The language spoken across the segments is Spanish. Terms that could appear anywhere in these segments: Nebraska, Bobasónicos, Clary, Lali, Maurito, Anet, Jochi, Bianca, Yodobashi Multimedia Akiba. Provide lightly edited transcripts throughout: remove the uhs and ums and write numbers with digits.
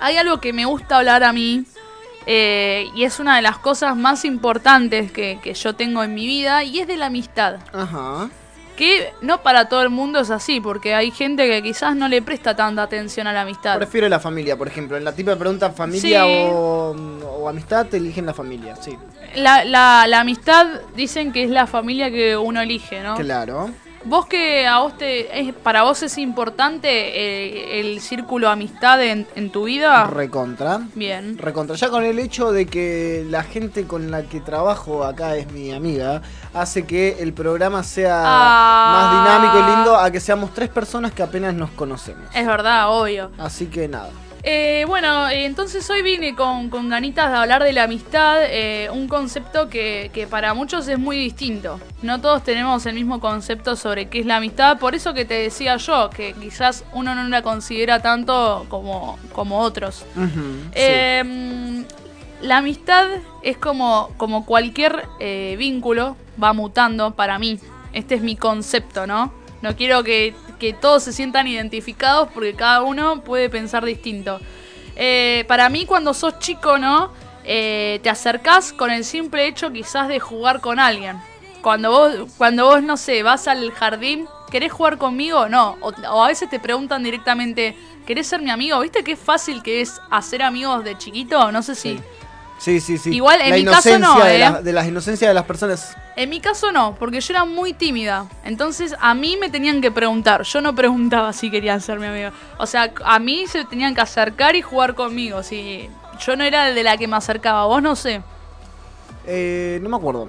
hay algo que me gusta hablar a mí, y es una de las cosas más importantes que yo tengo en mi vida, y es de la amistad. Ajá. Que no para todo el mundo es así, porque hay gente que quizás no le presta tanta atención a la amistad. Prefiero la familia, por ejemplo. En la tipa pregunta familia, sí, o amistad, te eligen la familia, sí. La amistad dicen que es la familia que uno elige, ¿no? Claro. Vos que a vos para vos es importante el círculo amistad en tu vida. Recontra. Bien. Recontra. Ya con el hecho de que la gente con la que trabajo acá es mi amiga, hace que el programa sea más dinámico y lindo a que seamos tres personas que apenas nos conocemos. Es verdad, obvio. Así que nada. Bueno, entonces hoy vine con ganitas de hablar de la amistad, un concepto que para muchos es muy distinto. No todos tenemos el mismo concepto sobre qué es la amistad, por eso que te decía yo, que quizás uno no la considera tanto como otros. Uh-huh, sí. La amistad es como cualquier vínculo, va mutando para mí. Este es mi concepto, ¿no? No quiero que todos se sientan identificados porque cada uno puede pensar distinto. Para mí cuando sos chico, ¿no? Te acercás con el simple hecho quizás de jugar con alguien. Cuando vos no sé, vas al jardín, ¿querés jugar conmigo? No. O a veces te preguntan directamente, ¿querés ser mi amigo? ¿Viste qué fácil que es hacer amigos de chiquito? No sé si... Sí. Sí. Igual en mi caso no, de las inocencias de las personas. En mi caso no, porque yo era muy tímida. Entonces a mí me tenían que preguntar. Yo no preguntaba si querían ser mi amigo. O sea, a mí se tenían que acercar y jugar conmigo. Si yo no era de la que me acercaba, vos no sé. No me acuerdo.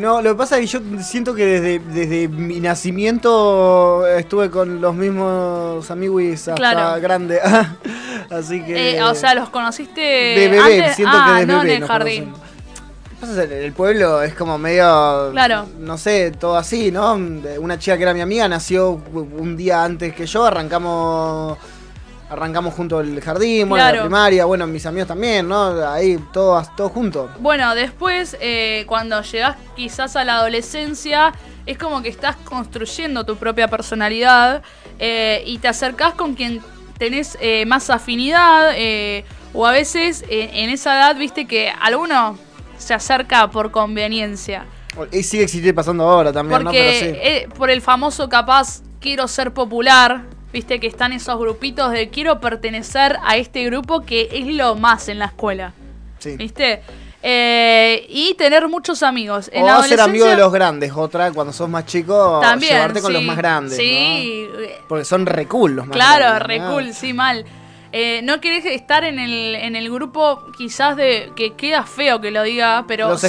No, lo que pasa es que yo siento que desde mi nacimiento estuve con los mismos amiguis hasta grande. Así que... o sea, ¿los conociste de bebé? Antes... Siento que de no bebé en el jardín. El pueblo es como medio... Claro. No sé, todo así, ¿no? Una chica que era mi amiga nació un día antes que yo, arrancamos juntos el jardín, bueno, claro, la primaria, bueno, mis amigos también, ¿no? Ahí todos juntos. Bueno, después, cuando llegás quizás a la adolescencia, es como que estás construyendo tu propia personalidad, y te acercás con quien tenés más afinidad, o a veces en esa edad, viste que alguno se acerca por conveniencia. Y sigue pasando ahora también, porque, ¿no? Pero sí. Por el famoso capaz, quiero ser popular. Viste que están esos grupitos de quiero pertenecer a este grupo que es lo más en la escuela. Sí. ¿Viste? Y tener muchos amigos. En o ser amigo de los grandes, otra, cuando sos más chico, también, llevarte sí, con los más grandes. Sí. ¿No? Porque son re cool los más grandes. Claro, re cool, ¿no? Sí, mal. No querés estar en el grupo quizás de que queda feo que lo diga, pero los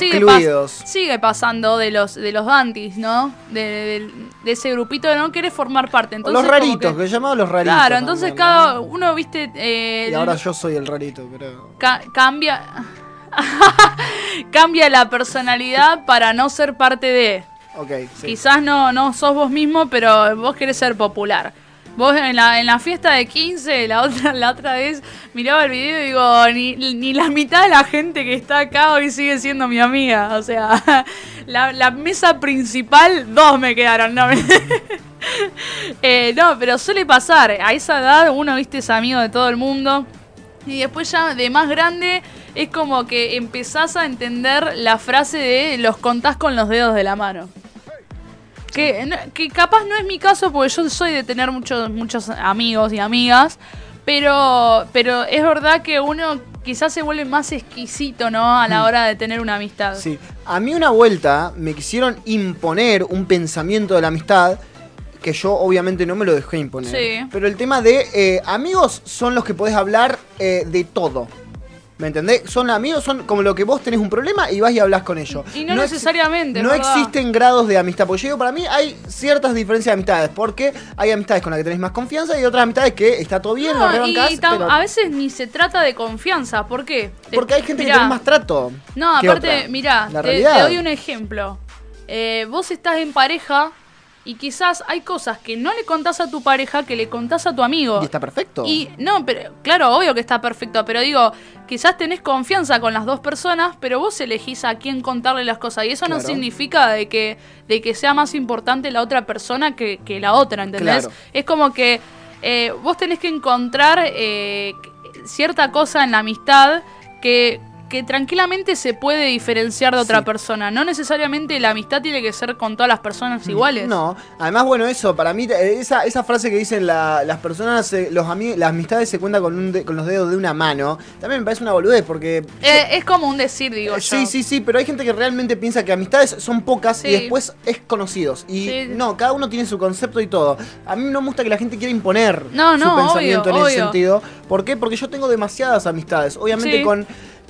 sigue pasando de los dantis, ¿no? De ese grupito que no querés formar parte. Entonces, los raritos, que llamaban los raritos. Claro, también, entonces cada uno, viste... y ahora yo soy el rarito, pero... Cambia la personalidad para no ser parte de... Okay, sí. Quizás no sos vos mismo, pero vos querés ser popular. Vos en la fiesta de 15, la otra vez miraba el video y digo, ni la mitad de la gente que está acá hoy sigue siendo mi amiga. O sea, la mesa principal, dos me quedaron. No, no, pero suele pasar. A esa edad uno, viste, es amigo de todo el mundo. Y después ya de más grande es como que empezás a entender la frase de los contás con los dedos de la mano. Que capaz no es mi caso porque yo soy de tener muchos amigos y amigas, pero es verdad que uno quizás se vuelve más exquisito, ¿no? A la hora de tener una amistad. Sí. A mí una vuelta me quisieron imponer un pensamiento de la amistad que yo obviamente no me lo dejé imponer. Sí. Pero el tema de amigos son los que podés hablar de todo. ¿Me entendés? Son amigos, son como lo que vos tenés un problema y vas y hablás con ellos. Y no necesariamente, no existen grados de amistad. Porque yo digo, para mí hay ciertas diferencias de amistades. Porque hay amistades con las que tenés más confianza y otras amistades que está todo bien, no rebancás, pero... A veces ni se trata de confianza. ¿Por qué? Porque hay gente, mirá, que tiene más trato. No, aparte, otra. Mirá, te doy un ejemplo. Vos estás en pareja... Y quizás hay cosas que no le contás a tu pareja que le contás a tu amigo. Y está perfecto. Y no, pero claro, obvio que está perfecto, pero digo, quizás tenés confianza con las dos personas, pero vos elegís a quién contarle las cosas. Y eso claro, no significa de que sea más importante la otra persona que la otra, ¿entendés? Claro. Es como que vos tenés que encontrar cierta cosa en la amistad que tranquilamente se puede diferenciar de otra persona. No necesariamente la amistad tiene que ser con todas las personas iguales. No, además, bueno, eso, para mí, esa frase que dicen las personas, las amistades se cuentan con los dedos de una mano, también me parece una boludez, porque... es como un decir, digo yo. Sí, pero hay gente que realmente piensa que amistades son pocas y después es conocidos. Y no, cada uno tiene su concepto y todo. A mí no me gusta que la gente quiera imponer su pensamiento obvio. Ese sentido. ¿Por qué? Porque yo tengo demasiadas amistades. Obviamente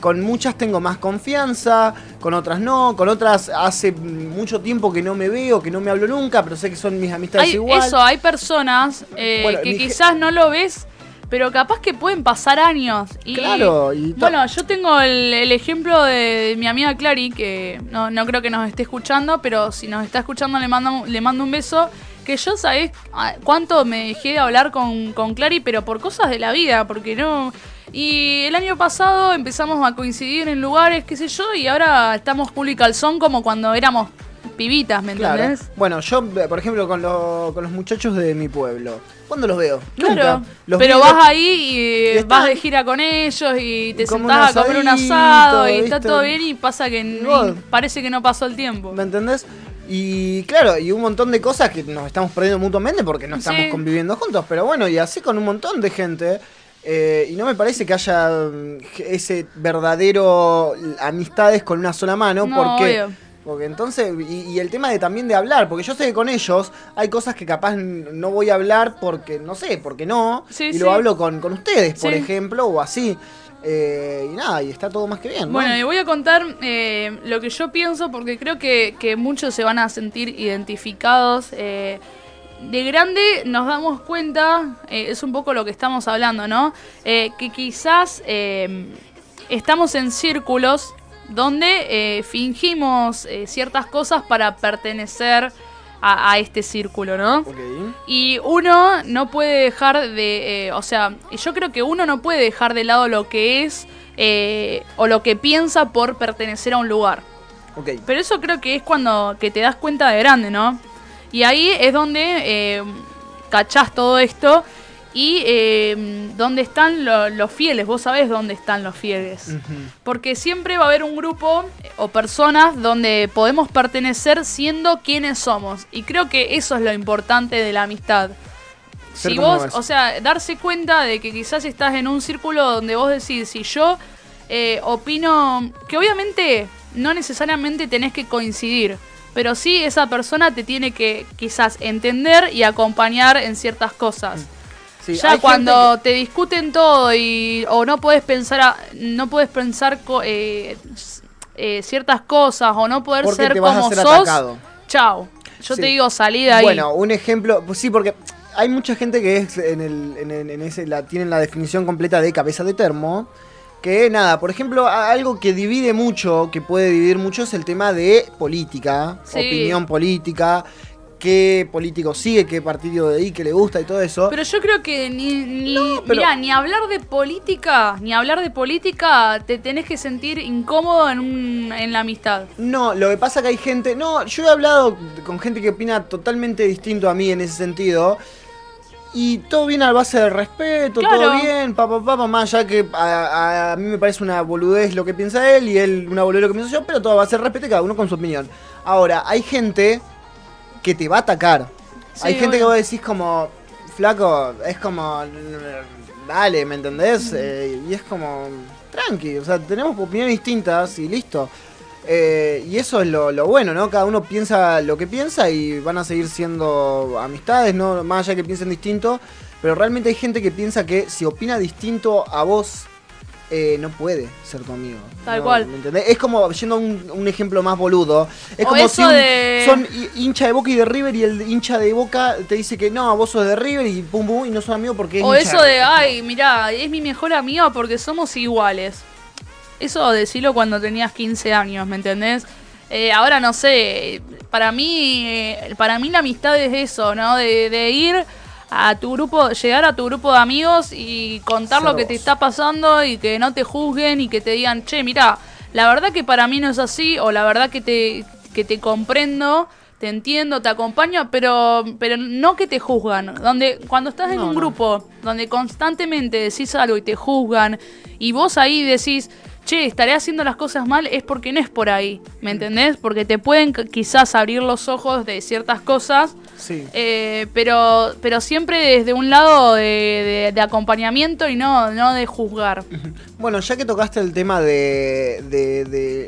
con muchas tengo más confianza, con otras no, con otras hace mucho tiempo que no me veo, que no me hablo nunca, pero sé que son mis amistades igual. Eso, hay personas que quizás no lo ves, pero capaz que pueden pasar años. Y, claro. Y bueno, yo tengo el ejemplo de mi amiga Clary, que no creo que nos esté escuchando, pero si nos está escuchando le mando un beso. Que yo, ¿sabés cuánto me dejé de hablar con Clary? Pero por cosas de la vida, porque no... Y el año pasado empezamos a coincidir en lugares, qué sé yo, y ahora estamos culo y calzón como cuando éramos pibitas, ¿me entendés? Claro. Bueno, yo, por ejemplo, con los muchachos de mi pueblo, ¿cuándo los veo? Claro, nunca. Pero vas ahí y vas de gira con ellos y te sentás a comer un asado y está todo bien y pasa que parece que no pasó el tiempo. ¿Me entendés? Y claro, y un montón de cosas que nos estamos perdiendo mutuamente porque no estamos conviviendo juntos, pero bueno, y así con un montón de gente... y no me parece que haya ese verdadero amistades con una sola mano, porque obvio. Porque entonces, y el tema de también de hablar, porque yo sé que con ellos hay cosas que capaz no voy a hablar porque, no sé, porque no, y lo hablo con ustedes, por ejemplo, o así. Y nada, y está todo más que bien. Bueno, y voy a contar lo que yo pienso, porque creo que muchos se van a sentir identificados. De grande nos damos cuenta, es un poco lo que estamos hablando, ¿no? Que quizás estamos en círculos donde fingimos ciertas cosas para pertenecer a este círculo, ¿no? Okay. Y uno no puede dejar de... o sea, yo creo que uno no puede dejar de lado lo que es o lo que piensa por pertenecer a un lugar. Okay. Pero eso creo que es cuando que te das cuenta de grande, ¿no? Y ahí es donde cachás todo esto y donde están los fieles. Vos sabés dónde están los fieles. Uh-huh. Porque siempre va a haber un grupo o personas donde podemos pertenecer siendo quienes somos. Y creo que eso es lo importante de la amistad. Si vos, o sea, darse cuenta de que quizás estás en un círculo donde vos decís, si yo opino... Que obviamente no necesariamente tenés que coincidir. Pero sí, esa persona te tiene que quizás entender y acompañar en ciertas cosas. Sí, ya cuando te discuten todo o no podés pensar, ciertas cosas o no poder ser como sos, chao. Yo te digo, salí de ahí. Bueno, un ejemplo, pues sí, porque hay mucha gente que es tienen la definición completa de cabeza de termo. Que nada, por ejemplo, algo que divide mucho, que puede dividir mucho, es el tema de política, opinión política, qué político sigue, qué partido de ahí, qué le gusta y todo eso. Pero yo creo que ni hablar de política te tenés que sentir incómodo en la amistad. No, lo que pasa es que hay gente, yo he hablado con gente que opina totalmente distinto a mí en ese sentido. Y todo bien a base de respeto, claro. Todo bien, mamá, ya que a mí me parece una boludez lo que piensa él y él una boludez lo que pienso yo, pero todo va a ser respeto y cada uno con su opinión. Ahora, hay gente que te va a atacar. Sí, hay gente que vos decís como, flaco, es como, dale, ¿me entendés? Y es como, tranqui, o sea, tenemos opiniones distintas y listo. Y eso es lo bueno, ¿no? Cada uno piensa lo que piensa y van a seguir siendo amistades, ¿no? Más allá que piensen distinto, pero realmente hay gente que piensa que si opina distinto a vos, no puede ser tu amigo. Tal cual. ¿Me entendés? Es como, yendo a un ejemplo más boludo, es como si son hincha de Boca y de River y el hincha de Boca te dice que no, vos sos de River y pum pum y no son amigos porque es hincha. O eso de, ay, mirá, es mi mejor amiga porque somos iguales. Eso decirlo cuando tenías 15 años, ¿me entendés? Ahora no sé, para mí la amistad es eso, ¿no? De ir a tu grupo, llegar a tu grupo de amigos y contar lo que te está pasando y que no te juzguen y que te digan, che, mirá, la verdad que para mí no es así o la verdad que te comprendo, te entiendo, te acompaño, pero no que te juzgan. Cuando estás en un grupo donde constantemente decís algo y te juzgan, y vos ahí decís, che, estaré haciendo las cosas mal, es porque no es por ahí, ¿me entendés? Porque te pueden quizás abrir los ojos de ciertas cosas, sí, pero siempre desde un lado de acompañamiento y no de juzgar. Bueno, ya que tocaste el tema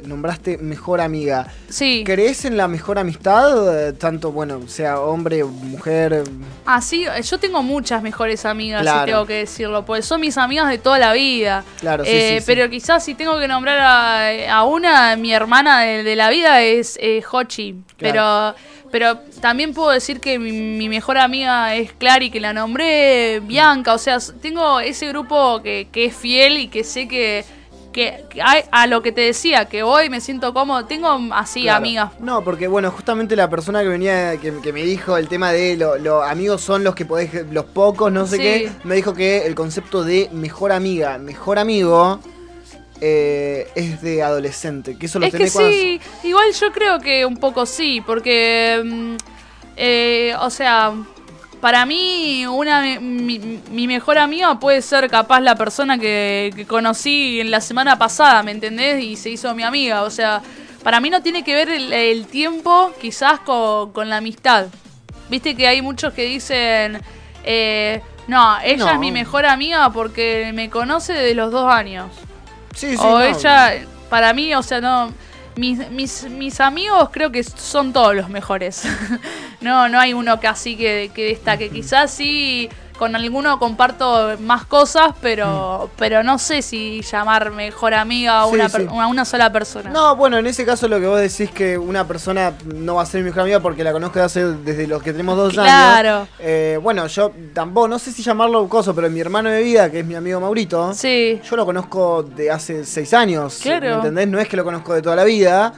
nombraste mejor amiga, sí, ¿crees en la mejor amistad? Tanto, bueno, sea hombre, mujer. Ah, sí, yo tengo muchas mejores amigas, claro, si tengo que decirlo, porque son mis amigas de toda la vida. Claro, sí, sí. Pero quizás si tengo que nombrar a una, mi hermana de la vida es Jochi, claro, pero también puedo decir que mi mejor amiga es Clary, que la nombré, Bianca, o sea, tengo ese grupo que es fiel y que sé que a lo que te decía, que hoy me siento cómodo, tengo así, claro, amigas. No, porque bueno, justamente la persona que venía, que me dijo el tema de los amigos son los que podés, los pocos, no sé, sí, qué, me dijo que el concepto de mejor amiga, mejor amigo... es de adolescente, que eso lo tenés cuando... Sí, igual yo creo que un poco sí, porque, o sea, para mí mi mejor amiga puede ser capaz la persona que conocí en la semana pasada, ¿me entendés? Y se hizo mi amiga, o sea, para mí no tiene que ver el tiempo quizás con la amistad. Viste que hay muchos que dicen... no, ella es mi mejor amiga porque me conoce desde los 2 años. Sí, sí, o ella, para mí, o sea, no, mis amigos creo que son todos los mejores. No hay uno que así que destaque. Quizás sí, con alguno comparto más cosas, pero no sé si llamar mejor amiga a una sola persona. No, bueno, en ese caso lo que vos decís que una persona no va a ser mi mejor amiga porque la conozco desde los que tenemos 2 años. Claro. Bueno, yo tampoco, no sé si llamarlo coso, pero mi hermano de vida, que es mi amigo Maurito, sí, yo lo conozco de hace 6 años. Claro. ¿Me entendés? No es que lo conozco de toda la vida.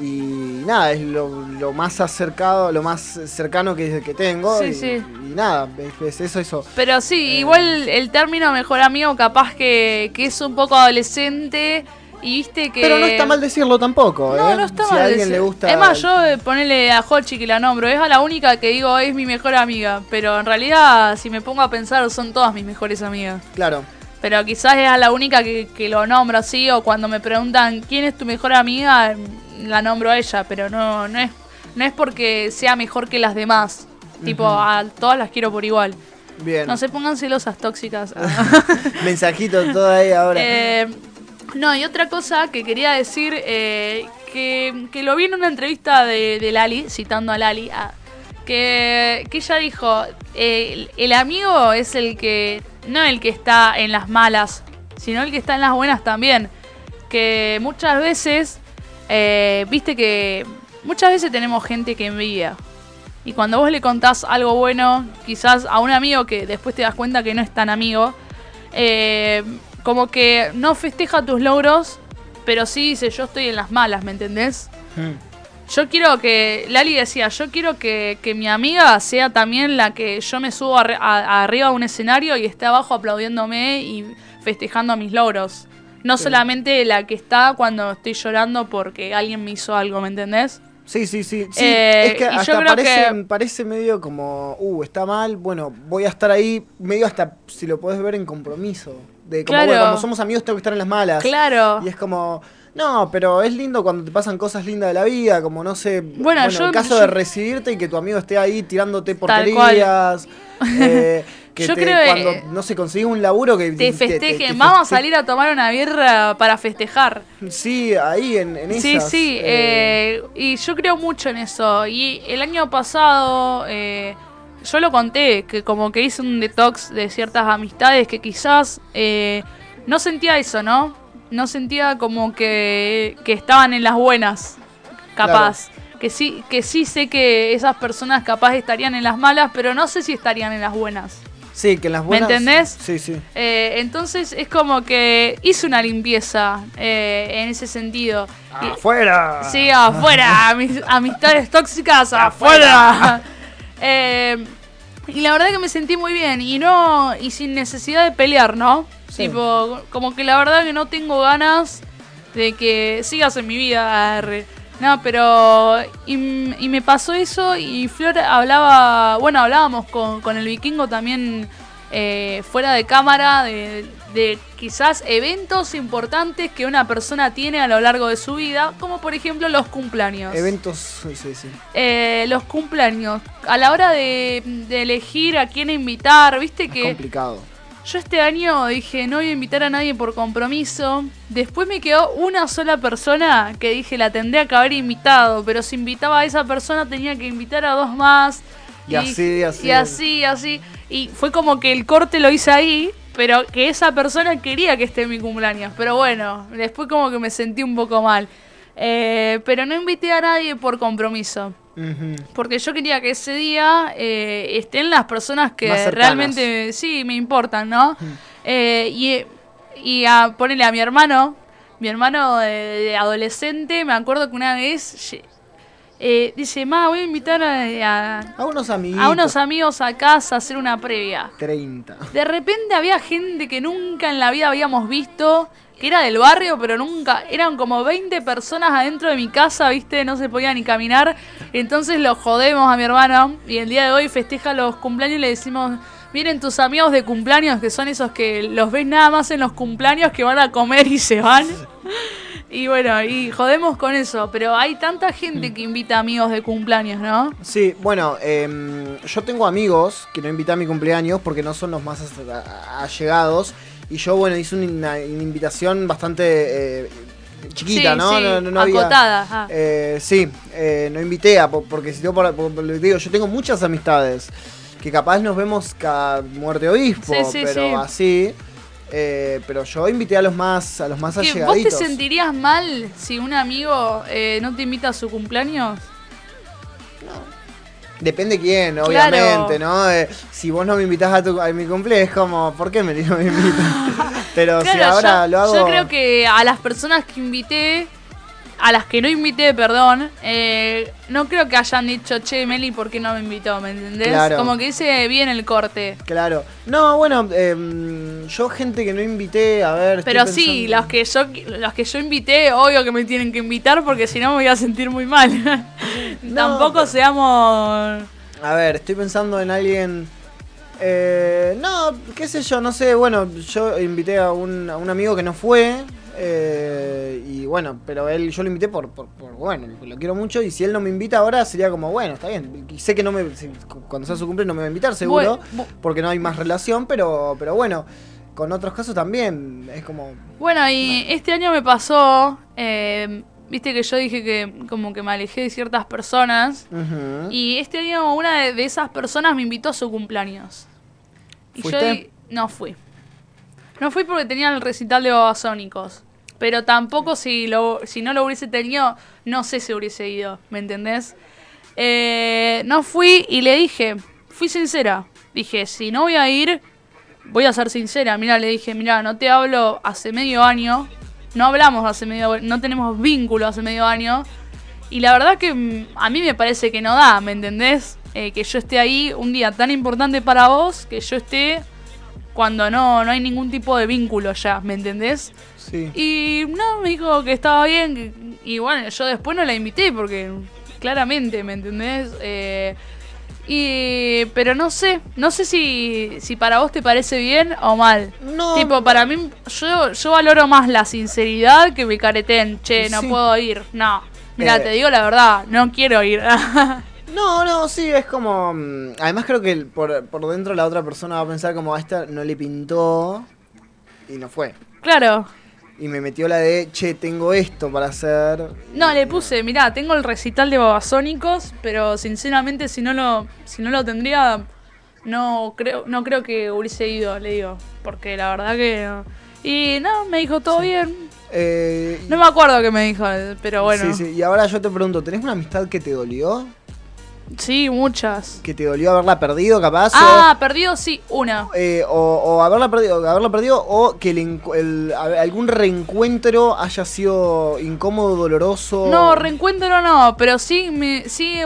Y nada, es lo más cercano que tengo, sí, y nada, es eso. Pero sí, igual el término mejor amigo capaz que es un poco adolescente y viste que... Pero no está mal decirlo tampoco, no está mal. Si a alguien le gusta... Es más, yo ponele a Jochi, que la nombro, es a la única que digo es mi mejor amiga, pero en realidad si me pongo a pensar son todas mis mejores amigas. Claro. Pero quizás es a la única que lo nombro así, o cuando me preguntan quién es tu mejor amiga... la nombro a ella, pero no es porque sea mejor que las demás. Tipo, a todas las quiero por igual. Bien. No se pongan celosas tóxicas. Mensajito todo ahí ahora. No, y otra cosa que quería decir, que lo vi en una entrevista de Lali, citando a Lali, que ella dijo, el amigo es el que, no el que está en las malas, sino el que está en las buenas también. Que muchas veces... viste que muchas veces tenemos gente que envidia. Y cuando vos le contás algo bueno, quizás a un amigo que después te das cuenta que no es tan amigo, como que no festeja tus logros, pero sí dice yo estoy en las malas, ¿me entendés? Yo quiero que... Lali decía, yo quiero que mi amiga sea también la que yo me subo arriba a un escenario y esté abajo aplaudiéndome y festejando mis logros. No solamente la que está cuando estoy llorando porque alguien me hizo algo, ¿me entendés? Sí, sí, sí. Sí, es que hasta parece medio como, está mal, bueno, voy a estar ahí, medio hasta, si lo podés ver, en compromiso. De como, claro, bueno, como somos amigos tengo que estar en las malas. Claro. Y es como... No, pero es lindo cuando te pasan cosas lindas de la vida, como no sé, el caso de recibirte y que tu amigo esté ahí tirándote porquerías, que yo creo cuando no se consigue un laburo que te festejen, vamos a salir a tomar una birra para festejar. Sí, ahí en esas. Sí, y yo creo mucho en eso, y el año pasado yo lo conté, que como que hice un detox de ciertas amistades que quizás no sentía eso, ¿no? No sentía como que estaban en las buenas, capaz. Claro. Que sí sé que esas personas capaz estarían en las malas, pero no sé si estarían en las buenas. Sí, que en las buenas... ¿Me entendés? Sí, sí. Entonces es como que hice una limpieza en ese sentido. ¡Afuera! Sí, afuera. Amistades tóxicas, afuera. Y la verdad que me sentí muy bien y sin necesidad de pelear, ¿no? Sí. Tipo, como que la verdad que no tengo ganas de que sigas en mi vida. No, pero... Y me pasó eso y Flor hablaba... Bueno, hablábamos con el vikingo también fuera de cámara de quizás eventos importantes que una persona tiene a lo largo de su vida, como por ejemplo los cumpleaños. Eventos, sí, sí. Los cumpleaños. A la hora de elegir a quién invitar, viste que... Es complicado. Yo este año dije, no voy a invitar a nadie por compromiso. Después me quedó una sola persona que dije, la tendría que haber invitado. Pero si invitaba a esa persona tenía que invitar a dos más. Y así, así. Y así, así. Y fue como que el corte lo hice ahí, pero que esa persona quería que esté en mi cumpleaños. Pero bueno, después como que me sentí un poco mal. Pero no invité a nadie por compromiso. Uh-huh. Porque yo quería que ese día estén las personas que realmente sí me importan, ¿no? Uh-huh. Y a ponerle a mi hermano de adolescente, me acuerdo que una vez dice, ma, voy a invitar a unos amiguitos, a unos amigos a casa a hacer una previa. 30. De repente había gente que nunca en la vida habíamos visto, que era del barrio, pero nunca, eran como 20 personas adentro de mi casa, viste, no se podía ni caminar. Entonces lo jodemos a mi hermano y el día de hoy festeja los cumpleaños y le decimos, miren tus amigos de cumpleaños, que son esos que los ves nada más en los cumpleaños, que van a comer y se van. Y bueno, y jodemos con eso, pero hay tanta gente que invita amigos de cumpleaños, ¿no? Sí, bueno, yo tengo amigos que no invitan a mi cumpleaños porque no son los más allegados. Y yo, bueno, hice una invitación bastante chiquita, sí, ¿no? Sí, no había, acotada. Ah. No invité porque si yo digo, yo tengo muchas amistades que capaz nos vemos cada muerte obispo, sí, pero sí. Así. Pero yo invité a los más allegaditos. ¿Vos te sentirías mal si un amigo no te invita a su cumpleaños? No. Depende quién, obviamente, claro. ¿No? Si vos no me invitás a mi cumple, es como, ¿por qué me no me invitas? Pero claro, si ahora lo hago... Yo creo que a las personas que invité, a las que no invité, perdón, no creo que hayan dicho, che, Meli, ¿por qué no me invitó? ¿Me entendés? Claro. Como que hice bien el corte. Claro. No, bueno, yo gente que no invité, a ver... Pero sí, los que yo invité, obvio que me tienen que invitar, porque si no me voy a sentir muy mal. No, tampoco pero... seamos... A ver, estoy pensando en alguien... no, qué sé yo, no sé. Bueno, yo invité a un amigo que no fue. Y bueno, pero él yo lo invité por bueno, lo quiero mucho. Y si él no me invita ahora sería como, bueno, está bien. Y sé que no me cuando sea su cumple no me va a invitar seguro. Porque no hay más relación, pero bueno. Con otros casos también es como... Bueno, y no. Este año me pasó... Viste que yo dije que como que me alejé de ciertas personas. Uh-huh. Y este año una de esas personas me invitó a su cumpleaños. ¿Fuiste? Y yo no fui. No fui porque tenía el recital de Bobasónicos. Pero tampoco si no lo hubiese tenido, no sé si hubiese ido. ¿Me entendés? No fui y le dije, fui sincera. Dije, si no voy a ir, voy a ser sincera. Mirá, le dije, mirá, no te hablo hace medio año. No hablamos hace medio... No tenemos vínculo hace medio año. Y la verdad que a mí me parece que no da, ¿me entendés? Que yo esté ahí un día tan importante para vos, que yo esté cuando no hay ningún tipo de vínculo ya, ¿me entendés? Sí. Y no, me dijo que estaba bien. Y bueno, yo después no la invité porque claramente, ¿me entendés? Pero no sé si para vos te parece bien o mal. No. Tipo, para mí, yo valoro más la sinceridad que me careten. Che, no sí. Puedo ir. No. Mira, te digo la verdad, no quiero ir. No, sí, es como... Además creo que por dentro la otra persona va a pensar como, a esta no le pintó y no fue. Claro. Y me metió la de, che, tengo esto para hacer. No, le puse, mirá, tengo el recital de Babasónicos, pero sinceramente si no lo tendría, no creo que hubiese ido, le digo. Porque la verdad que... Y no, me dijo todo sí. Bien. No me acuerdo qué me dijo, pero bueno. Sí, sí, y ahora yo te pregunto, ¿tenés una amistad que te dolió? Sí, muchas. ¿Que te dolió haberla perdido, capaz? Perdido sí, una. O haberla perdido o que algún reencuentro haya sido incómodo, doloroso. No, reencuentro no, pero sí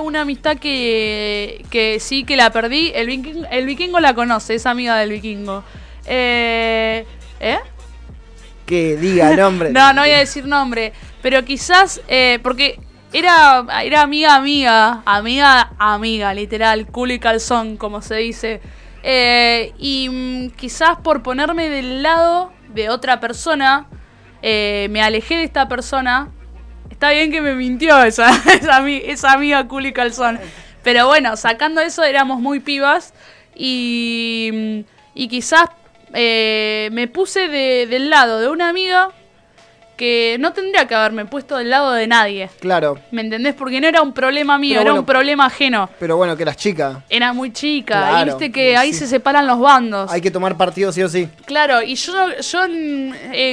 una amistad que sí que la perdí. El vikingo la conoce, es amiga del vikingo. Que diga nombre. No, no voy a decir nombre, pero quizás porque... Era amiga, literal, culo y calzón, como se dice. Y quizás por ponerme del lado de otra persona, me alejé de esta persona. Está bien que me mintió esa amiga culo y calzón. Pero bueno, sacando eso, éramos muy pibas. Y quizás me puse del lado de una amiga que no tendría que haberme puesto del lado de nadie. Claro. ¿Me entendés? Porque no era un problema mío, era un problema ajeno. Pero bueno, que eras chica. Era muy chica. Claro, y viste que ahí sí se separan los bandos. Hay que tomar partido sí o sí. Claro, y yo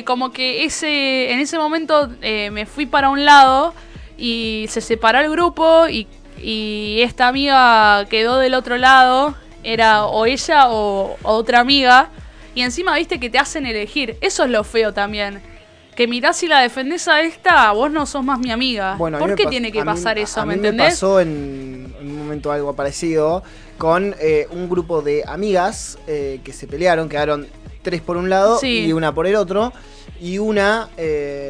como que en ese momento me fui para un lado y se separó el grupo y esta amiga quedó del otro lado. Era o ella o otra amiga. Y encima viste que te hacen elegir. Eso es lo feo también. Que mirás si la defendés a esta, vos no sos más mi amiga. Bueno, ¿por qué tiene que pasar eso? A mí me pasó en un momento algo parecido con un grupo de amigas que se pelearon, quedaron tres por un lado sí. Y una por el otro. Y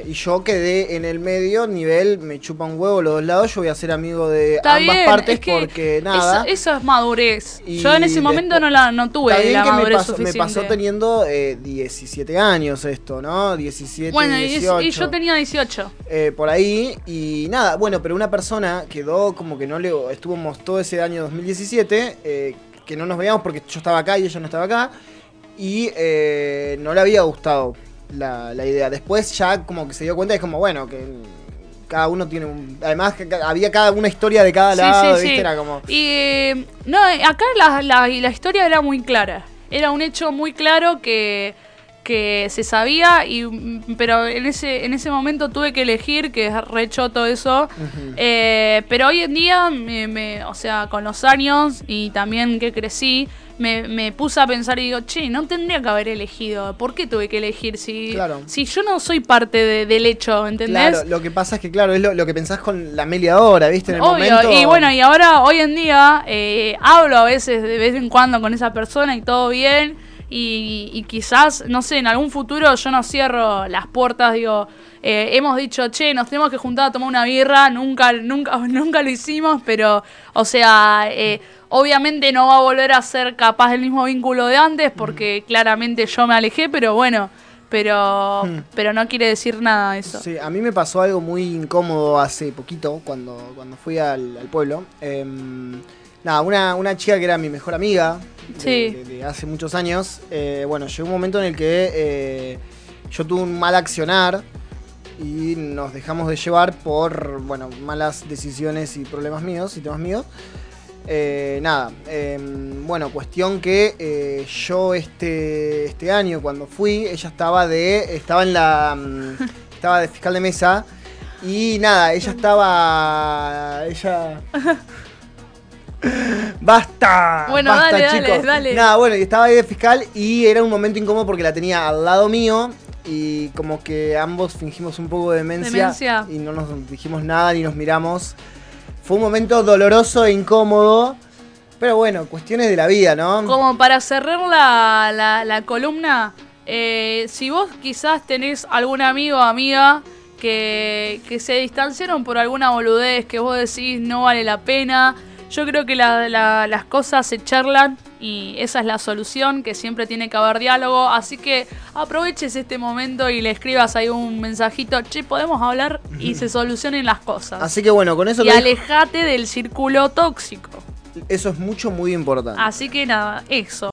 y yo quedé en el medio, nivel, me chupa un huevo los dos lados, yo voy a ser amigo de está ambas bien, partes es que porque nada. Eso es madurez. Y yo en ese momento no tuve está bien la que madurez suficiente. Me pasó teniendo 17 años esto, ¿no? 17, bueno, 18. Y yo tenía 18. Por ahí, y nada, bueno, pero una persona quedó como que no le... Estuvimos todo ese año 2017, que no nos veíamos porque yo estaba acá y ella no estaba acá, y no le había gustado la idea. Después ya como que se dio cuenta, es como bueno, que cada uno tiene además que había cada una historia de cada lado, sí, ¿viste? Sí. Era como... Y no, acá la historia era muy clara. Era un hecho muy claro que se sabía, pero en ese momento tuve que elegir, que es re choto eso. Uh-huh. Pero hoy en día, o sea, con los años y también que crecí, me puse a pensar y digo, che, no tendría que haber elegido. ¿Por qué tuve que elegir si yo no soy parte del hecho, ¿entendés? Claro, lo que pasa es que, claro, es lo que pensás con la Meli ahora, ¿viste? En el obvio, momento... Y bueno, y ahora, hoy en día, hablo a veces, de vez en cuando con esa persona y todo bien. Y quizás, no sé, en algún futuro yo no cierro las puertas, digo, hemos dicho, che, nos tenemos que juntar a tomar una birra, nunca lo hicimos, pero, o sea, obviamente no va a volver a ser capaz el mismo vínculo de antes, porque claramente yo me alejé, pero bueno, pero no quiere decir nada eso. Sí, a mí me pasó algo muy incómodo hace poquito, cuando fui al pueblo, nada, una chica que era mi mejor amiga de hace muchos años, bueno, llegó un momento en el que yo tuve un mal accionar y nos dejamos de llevar por, bueno, malas decisiones y problemas míos y temas míos. Bueno, cuestión que yo este año cuando fui, ella estaba de fiscal de mesa y nada, ella... ¡Basta! Bueno, basta, dale, chicos. Dale. Nada, bueno, estaba ahí de fiscal y era un momento incómodo porque la tenía al lado mío y como que ambos fingimos un poco de demencia. Y no nos dijimos nada ni nos miramos. Fue un momento doloroso e incómodo, pero bueno, cuestiones de la vida, ¿no? Como para cerrar la columna, si vos quizás tenés algún amigo o amiga que se distanciaron por alguna boludez que vos decís no vale la pena... Yo creo que las cosas se charlan y esa es la solución, que siempre tiene que haber diálogo. Así que aproveches este momento y le escribas ahí un mensajito. Che, podemos hablar y se solucionen las cosas. Así que bueno, con eso... Y alejate del círculo tóxico. Eso es muy importante. Así que nada, eso.